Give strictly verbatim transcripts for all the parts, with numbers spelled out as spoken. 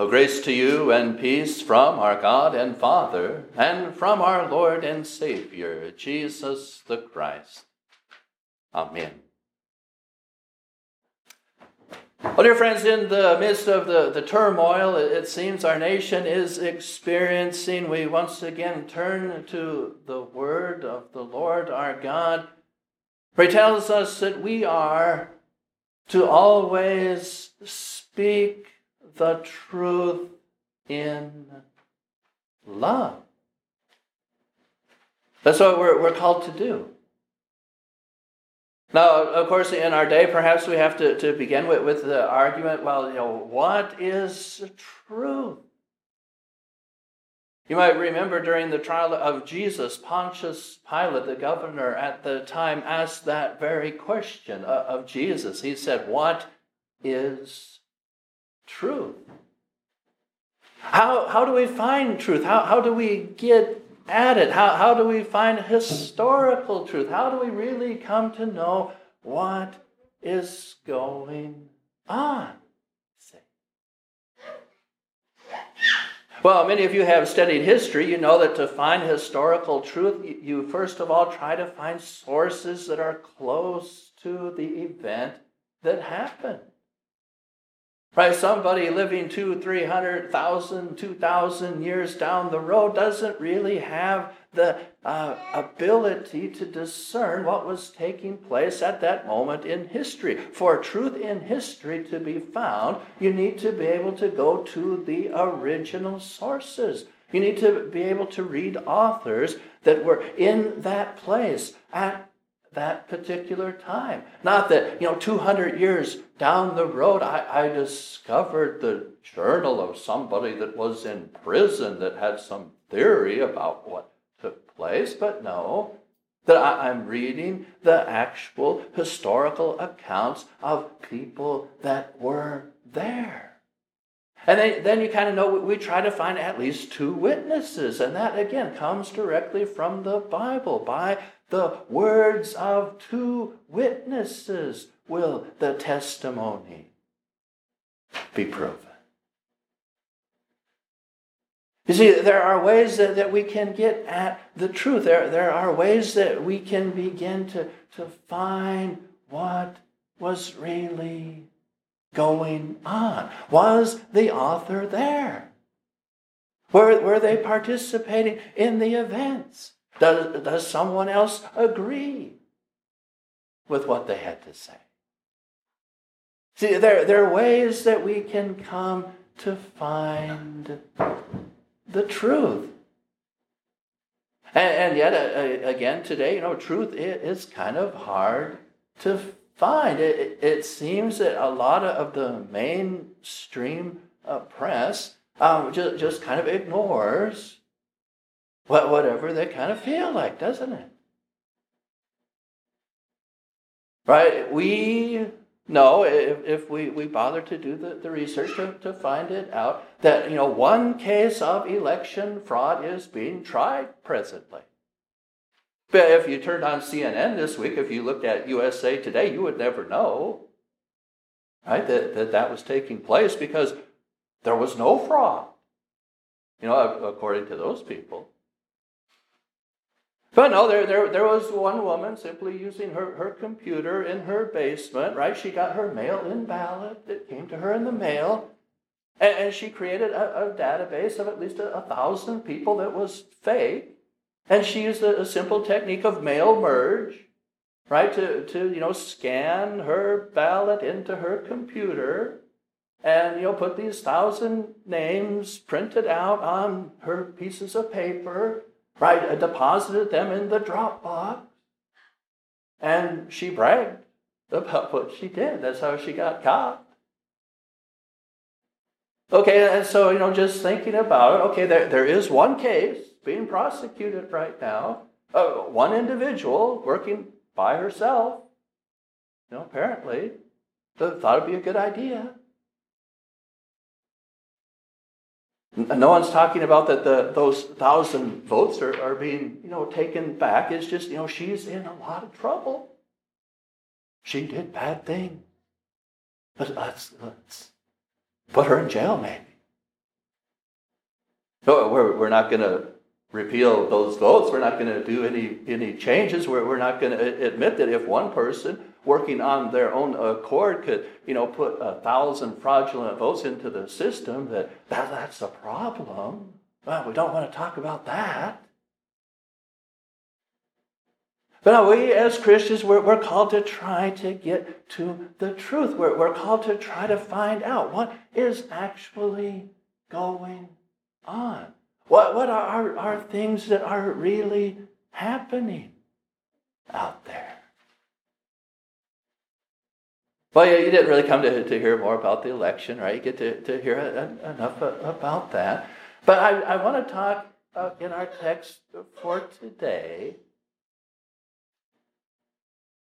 O grace to you and peace from our God and Father, and from our Lord and Savior, Jesus the Christ. Amen. Well, dear friends, in the midst of the, the turmoil, it seems our nation is experiencing, we once again turn to the word of the Lord our God, for he tells us that we are to always speak the truth in love. That's what we're, we're called to do. Now, of course, in our day, perhaps we have to, to begin with, with the argument, well, you know, what is truth? You might remember during the trial of Jesus, Pontius Pilate, the governor at the time, asked that very question of Jesus. He said, what is truth? How, how do we find truth? How, how do we get at it? How, how do we find historical truth? How do we really come to know what is going on? Well, many of you have studied history. You know that to find historical truth, you first of all try to find sources that are close to the event that happened. Right, somebody living two, three hundred, thousand, two thousand years down the road doesn't really have the uh, ability to discern what was taking place at that moment in history. For truth in history to be found, you need to be able to go to the original sources. You need to be able to read authors that were in that place at that particular time. Not that, you know, two hundred years down the road, I, I discovered the journal of somebody that was in prison that had some theory about what took place, but no, that I, I'm reading the actual historical accounts of people that were there. And then, then you kind of know we try to find at least two witnesses. And that, again, comes directly from the Bible. By the words of two witnesses will the testimony be proven. You see, there are ways that, that we can get at the truth. There, there are ways that we can begin to, to find what was really going on. Was the author there? Were, were they participating in the events? Does, does someone else agree with what they had to say? See, there, there are ways that we can come to find the truth. And, and yet, uh, again, today, you know, truth is kind of hard to find. Find it, it seems that a lot of the mainstream uh, press um, just, just kind of ignores what, whatever they kind of feel like, doesn't it? Right? We know, if, if we, we bother to do the, the research to, to find it out, that, you know, one case of election fraud is being tried presently. But if you turned on C N N this week, if you looked at U S A Today, you would never know, right, that that, that was taking place because there was no fraud, you know, according to those people. But no, there, there, there was one woman simply using her, her computer in her basement, right? She got her mail-in ballot that came to her in the mail, and, and she created a, a database of at least a, a thousand people that was fake. And she used a, a simple technique of mail merge, right, to, to, you know, scan her ballot into her computer and, you know, put these thousand names printed out on her pieces of paper, right, uh, deposited them in the drop box. And she bragged about what she did. That's how she got caught. Okay, and so, you know, just thinking about it, okay, there there is one case being prosecuted right now, uh, one individual working by herself, you know, apparently, thought it'd be a good idea. No one's talking about that the those thousand votes are, are being, you know, taken back. It's just, you know, she's in a lot of trouble. She did bad things. But let's, let's put her in jail, maybe. No, we're, we're not going to repeal those votes. We're not going to do any, any changes. We're, we're not going to admit that if one person working on their own accord could, you know, put a thousand fraudulent votes into the system, that, that that's a problem. Well, we don't want to talk about that. But we as Christians, we're, we're called to try to get to the truth. We're, we're called to try to find out what is actually going on. What, what are, are, are things that are really happening out there? Well, yeah, you didn't really come to, to hear more about the election, right? You get to, to hear a, a, enough a, about that. But I, I want to talk uh, in our text for today,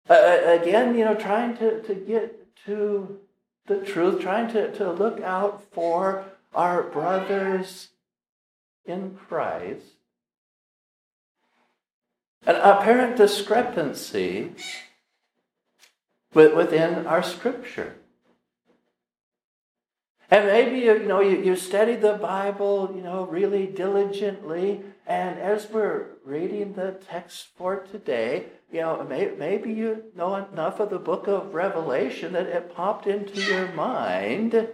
Uh, again, you know, trying to, to get to the truth, trying to, to look out for our brothers in Christ. An apparent discrepancy within our Scripture. And maybe, you know, you, you study the Bible, you know, really diligently, and as we're reading the text for today, you know, maybe you know enough of the book of Revelation that it popped into your mind.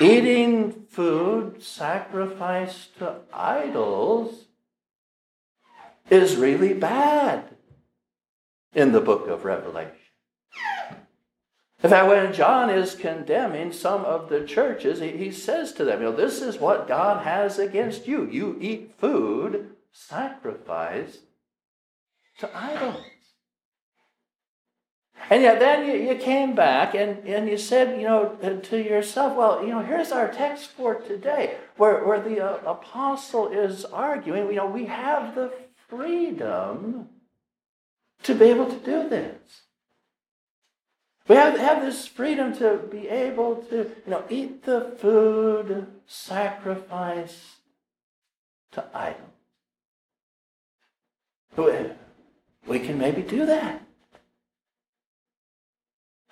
Eating food sacrificed to idols is really bad in the book of Revelation. In fact, when John is condemning some of the churches, he, he says to them, you know, this is what God has against you. You eat food sacrificed to idols. And yet then you, you came back and, and you said, you know, to yourself, well, you know, here's our text for today where, where the uh, apostle is arguing, you know, we have the freedom to be able to do this. We have, have this freedom to be able to, you know, eat the food sacrificed to idols. We can maybe do that.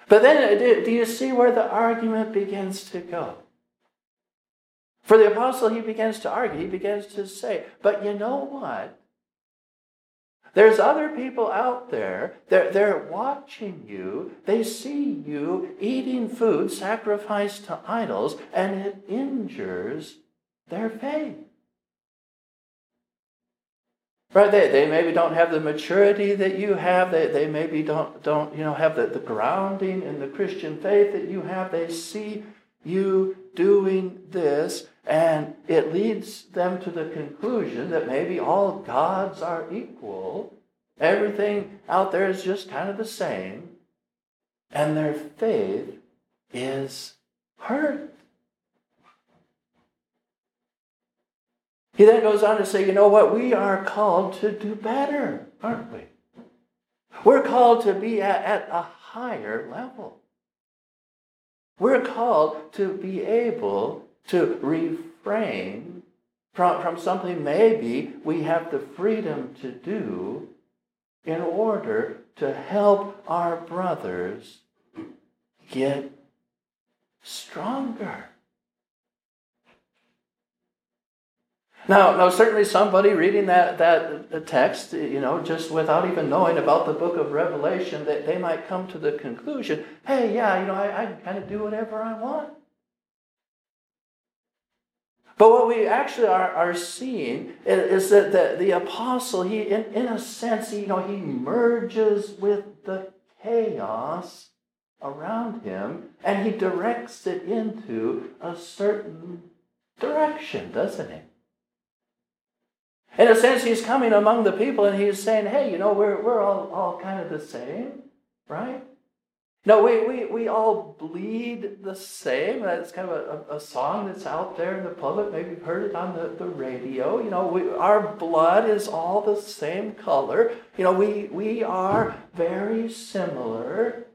But then, do, do you see where the argument begins to go? For the apostle, he begins to argue. He begins to say, but you know what? There's other people out there, they're, they're watching you, they see you eating food sacrificed to idols, and it injures their faith. Right? They, they maybe don't have the maturity that you have, they, they maybe don't, don't you know, have the, the grounding in the Christian faith that you have. They see you doing this, and it leads them to the conclusion that maybe all gods are equal. Everything out there is just kind of the same. And their faith is hurt. He then goes on to say, you know what? We are called to do better, aren't we? We're called to be at, at a higher level. We're called to be able to refrain from, from something maybe we have the freedom to do in order to help our brothers get stronger. Now, now certainly somebody reading that, that text, you know, just without even knowing about the book of Revelation, that they, they might come to the conclusion, hey, yeah, you know, I, I can kind of do whatever I want. But what we actually are, are seeing is, is that the, the apostle, he in, in a sense, you know, he merges with the chaos around him, and he directs it into a certain direction, doesn't he? In a sense, he's coming among the people and he's saying, hey, you know, we're we're all, all kind of the same, right? No, we, we, we all bleed the same. That's kind of a, a song that's out there in the public. Maybe you've heard it on the, the radio. You know, we, our blood is all the same color. You know, we, we are very similar.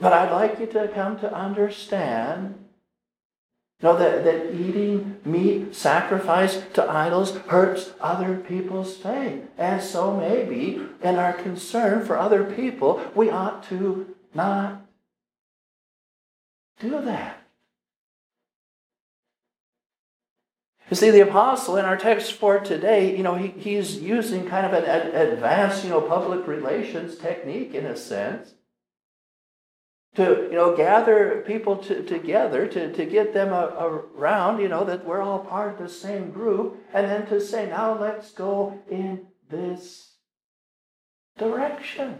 But I'd like you to come to understand, you know, that, that eating meat sacrificed to idols hurts other people's faith. And so maybe in our concern for other people, we ought to not do that. You see, the apostle in our text for today, you know, he, he's using kind of an ad, advanced, you know, public relations technique in a sense to, you know, gather people to, together, to, to get them a, a around, you know, that we're all part of the same group, and then to say, now let's go in this direction.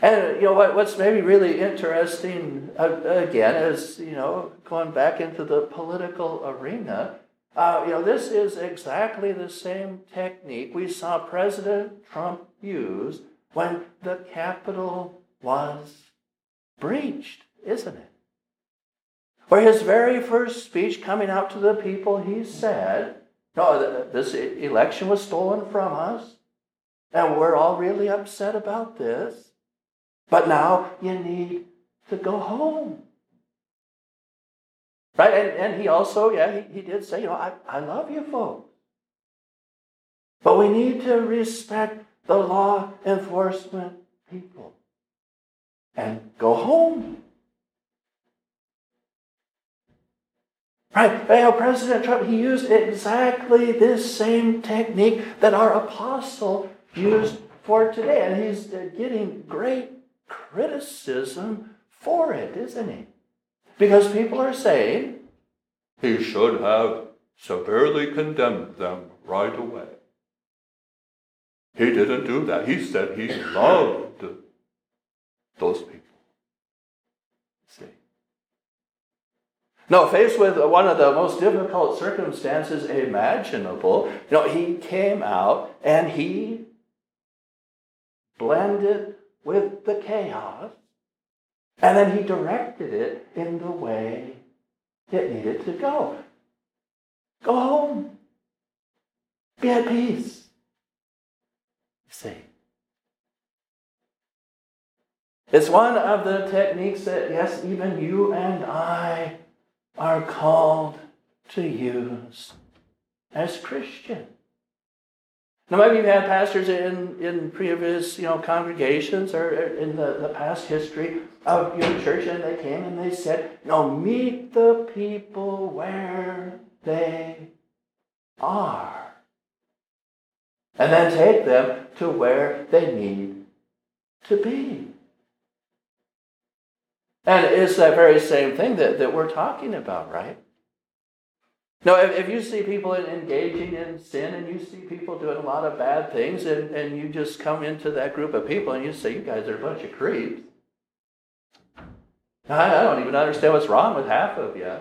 And, you know, what, what's maybe really interesting, uh, again, is, you know, going back into the political arena, uh, you know, this is exactly the same technique we saw President Trump use when the Capitol was breached, isn't it? Where his very first speech coming out to the people, he said, no, this election was stolen from us, and we're all really upset about this. But now you need to go home. Right? And, and he also, yeah, he, he did say, you know, I, I love you folks. But we need to respect the law enforcement people and go home. Right? You know, President Trump, he used exactly this same technique that our apostle used for today. And he's getting great criticism for it, isn't he? Because people are saying he should have severely condemned them right away. He didn't do that. He said he loved those people. See? No, faced with one of the most difficult circumstances imaginable, you know, he came out and he blended with the chaos, and then he directed it in the way it needed to go. Go home. Be at peace. You see? It's one of the techniques that, yes, even you and I are called to use as Christians. Now, maybe you've had pastors in, in previous, you know, congregations or in the, the past history of your church, and they came and they said, no, meet the people where they are. And then take them to where they need to be. And it's that very same thing that, that we're talking about, right? No, if, if you see people engaging in sin and you see people doing a lot of bad things and, and you just come into that group of people and you say, you guys are a bunch of creeps. I, I don't even understand what's wrong with half of you.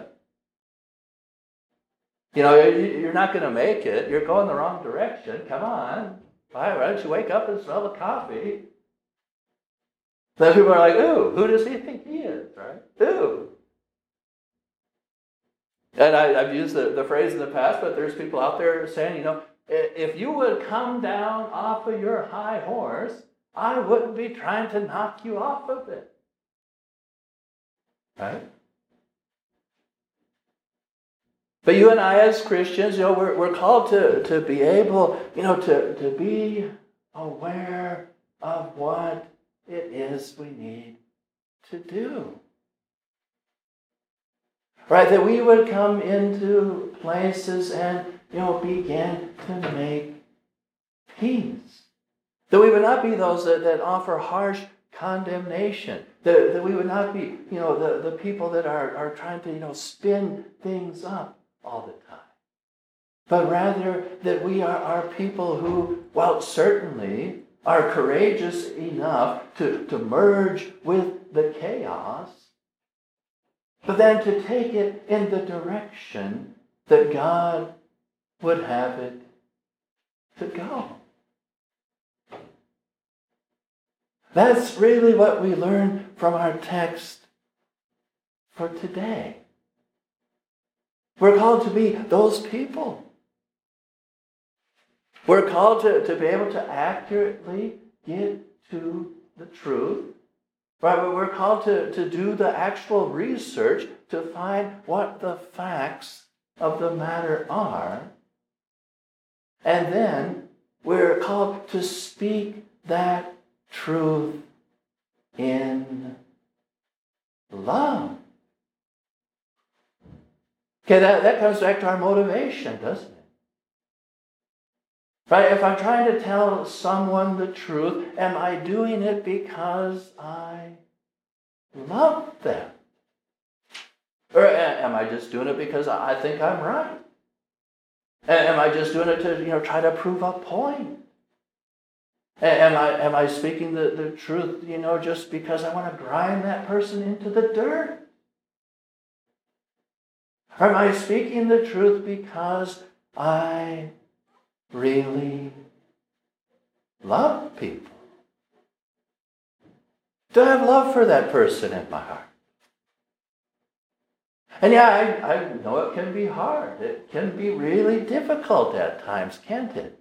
You know, you're not going to make it. You're going the wrong direction. Come on. Why, why don't you wake up and smell the coffee? Then people are like, ooh, who does he think he is, right? Ooh. And I, I've used the, the phrase in the past, but there's people out there saying, you know, if you would come down off of your high horse, I wouldn't be trying to knock you off of it. Right? But you and I as Christians, you know, we're, we're called to, to be able, you know, to, to be aware of what it is we need to do. Right, that we would come into places and, you know, begin to make peace. That we would not be those that, that offer harsh condemnation. That, that we would not be, you know, the, the people that are, are trying to, you know, spin things up all the time. But rather that we are, are people who, well, certainly are courageous enough to, to merge with the chaos, but then to take it in the direction that God would have it to go. That's really what we learn from our text for today. We're called to be those people. We're called to, to be able to accurately get to the truth. Right, but we're called to, to do the actual research to find what the facts of the matter are. And then we're called to speak that truth in love. Okay, that, that comes back to our motivation, doesn't it? Right? If I'm trying to tell someone the truth, am I doing it because I love them? Or am I just doing it because I think I'm right? Am I just doing it to, you know, try to prove a point? Am I am I speaking the, the truth, you know, just because I want to grind that person into the dirt? Or am I speaking the truth because I really love people? Do I have love for that person in my heart? And yeah, I, I know it can be hard. It can be really difficult at times, can't it?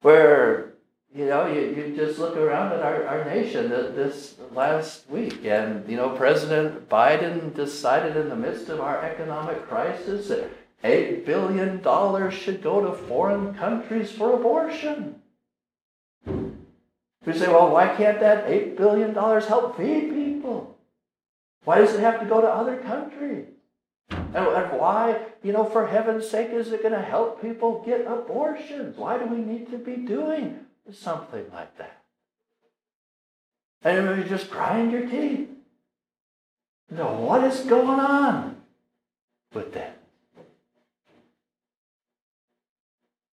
Where, you know, you, you just look around at our, our nation this last week, and, you know, President Biden decided in the midst of our economic crisis that eight billion dollars should go to foreign countries for abortion. We say, well, why can't that eight billion dollars help feed people? Why does it have to go to other countries? And, and why, you know, for heaven's sake, is it going to help people get abortions? Why do we need to be doing something like that? And you just grind your teeth. You know, what is going on with that?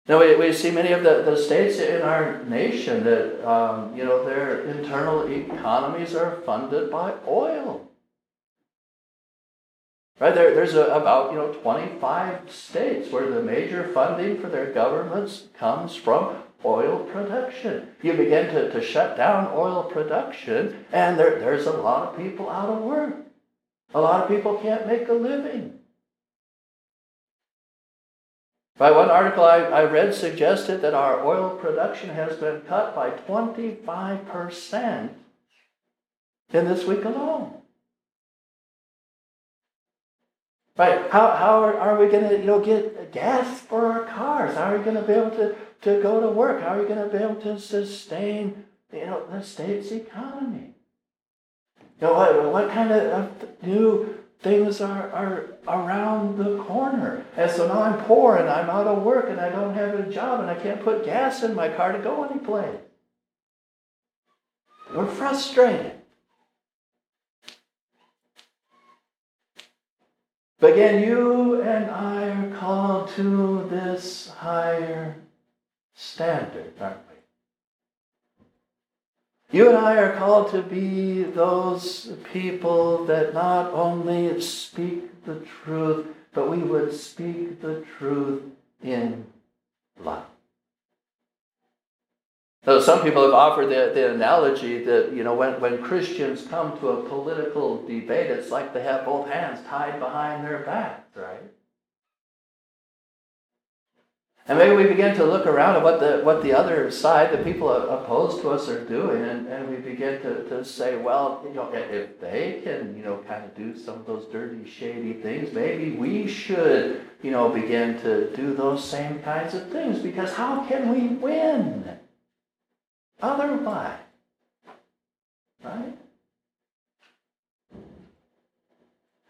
Now, we, we see many of the, the states in our nation that, um, you know, their internal economies are funded by oil. Right, there, there's a, about, you know, twenty-five states where the major funding for their governments comes from oil production. You begin to, to shut down oil production, and there, there's a lot of people out of work. A lot of people can't make a living. By one article I, I read suggested that our oil production has been cut by twenty-five percent in this week alone. Right? How how are, are we going to, you know, get gas for our cars? How are we going to be able to, to go to work? How are we going to be able to sustain, you know, the state's economy? You know, what, what kind of new things are, are around the corner? And so now I'm poor and I'm out of work and I don't have a job and I can't put gas in my car to go anyplace. We're frustrated. But again, you and I are called to this higher standard, aren't we? You and I are called to be those people that not only speak the truth, but we would speak the truth in love. So some people have offered the, the analogy that, you know, when, when Christians come to a political debate, it's like they have both hands tied behind their backs, right? And maybe we begin to look around at what the what the other side, the people opposed to us, are doing, and, and we begin to, to say, well, you know, if they can, you know, kind of do some of those dirty, shady things, maybe we should, you know, begin to do those same kinds of things, because how can we win otherwise, right?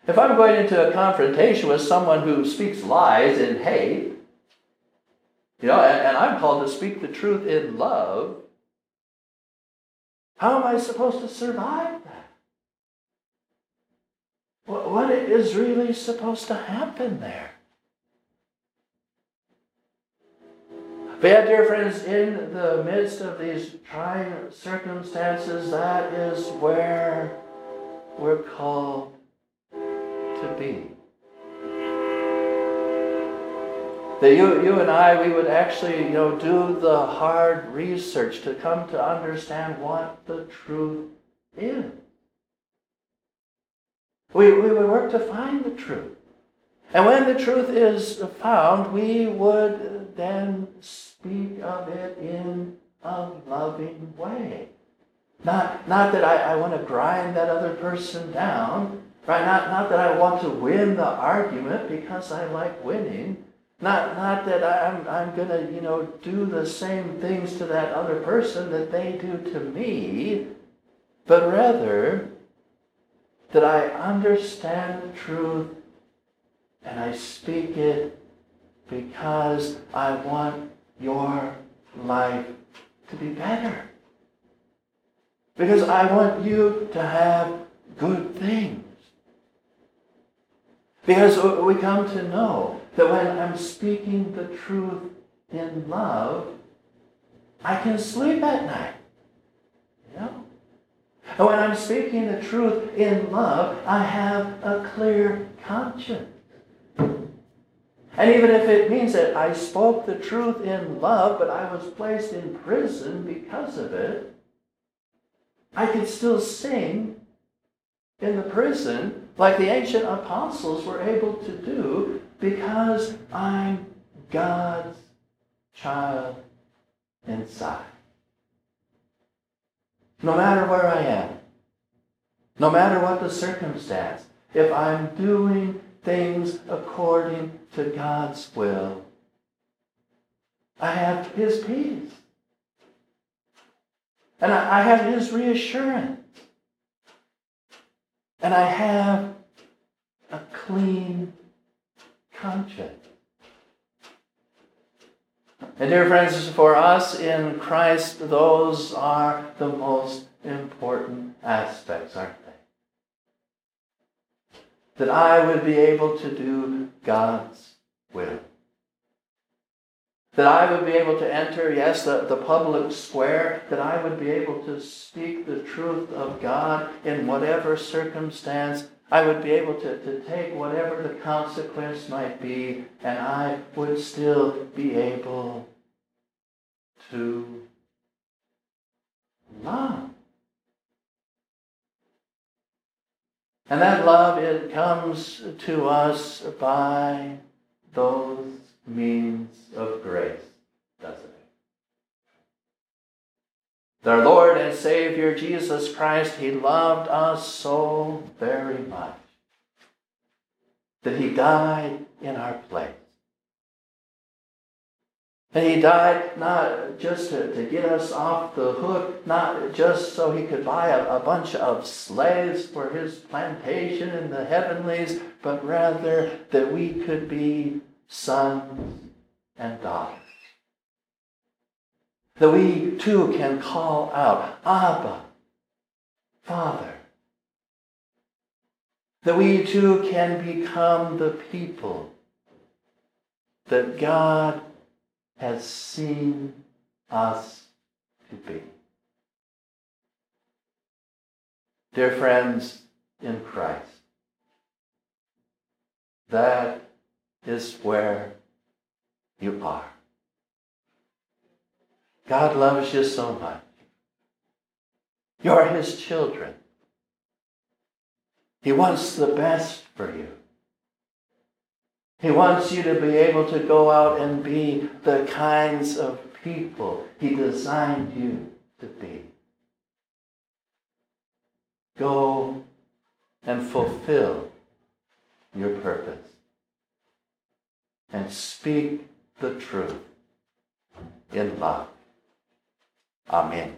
If I'm going into a confrontation with someone who speaks lies in hate, you know, and, and I'm called to speak the truth in love, how am I supposed to survive that? What, what is really supposed to happen there? But yeah, dear friends, in the midst of these trying circumstances, that is where we're called to be. That you, you and I, we would actually, you know, do the hard research to come to understand what the truth is. We, we would work to find the truth. And when the truth is found, we would then speak of it in a loving way. Not, not that I, I want to grind that other person down, right? Not, not that I want to win the argument because I like winning. Not, not that I'm, I'm going to, you know, do the same things to that other person that they do to me, but rather that I understand the truth and I speak it because I want your life to be better. Because I want you to have good things. Because we come to know that when I'm speaking the truth in love, I can sleep at night. You know? And when I'm speaking the truth in love, I have a clear conscience. And even if it means that I spoke the truth in love, but I was placed in prison because of it, I could still sing in the prison like the ancient apostles were able to do because I'm God's child inside. No matter where I am, no matter what the circumstance, if I'm doing things according to God's will, I have His peace. And I have His reassurance. And I have a clean conscience. And dear friends, for us in Christ, those are the most important aspects, aren't they? That I would be able to do God's will. That I would be able to enter, yes, the, the public square, that I would be able to speak the truth of God in whatever circumstance. I would be able to, to take whatever the consequence might be, and I would still be able to love. And that love, it comes to us by those means of grace, doesn't it? Their Lord and Savior, Jesus Christ, He loved us so very much that He died in our place. And He died not just to, to get us off the hook, not just so He could buy a, a bunch of slaves for His plantation in the heavenlies, but rather that we could be sons and daughters. That we too can call out, Abba, Father. That we too can become the people that God has seen us to be. Dear friends in Christ, that is where you are. God loves you so much. You're His children. He wants the best for you. He wants you to be able to go out and be the kinds of people He designed you to be. Go and fulfill your purpose. And speak the truth in love. Amen.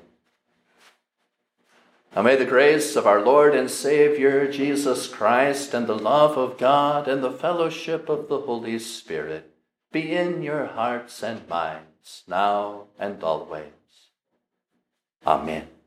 Now may the grace of our Lord and Savior, Jesus Christ, and the love of God, and the fellowship of the Holy Spirit be in your hearts and minds, now and always. Amen.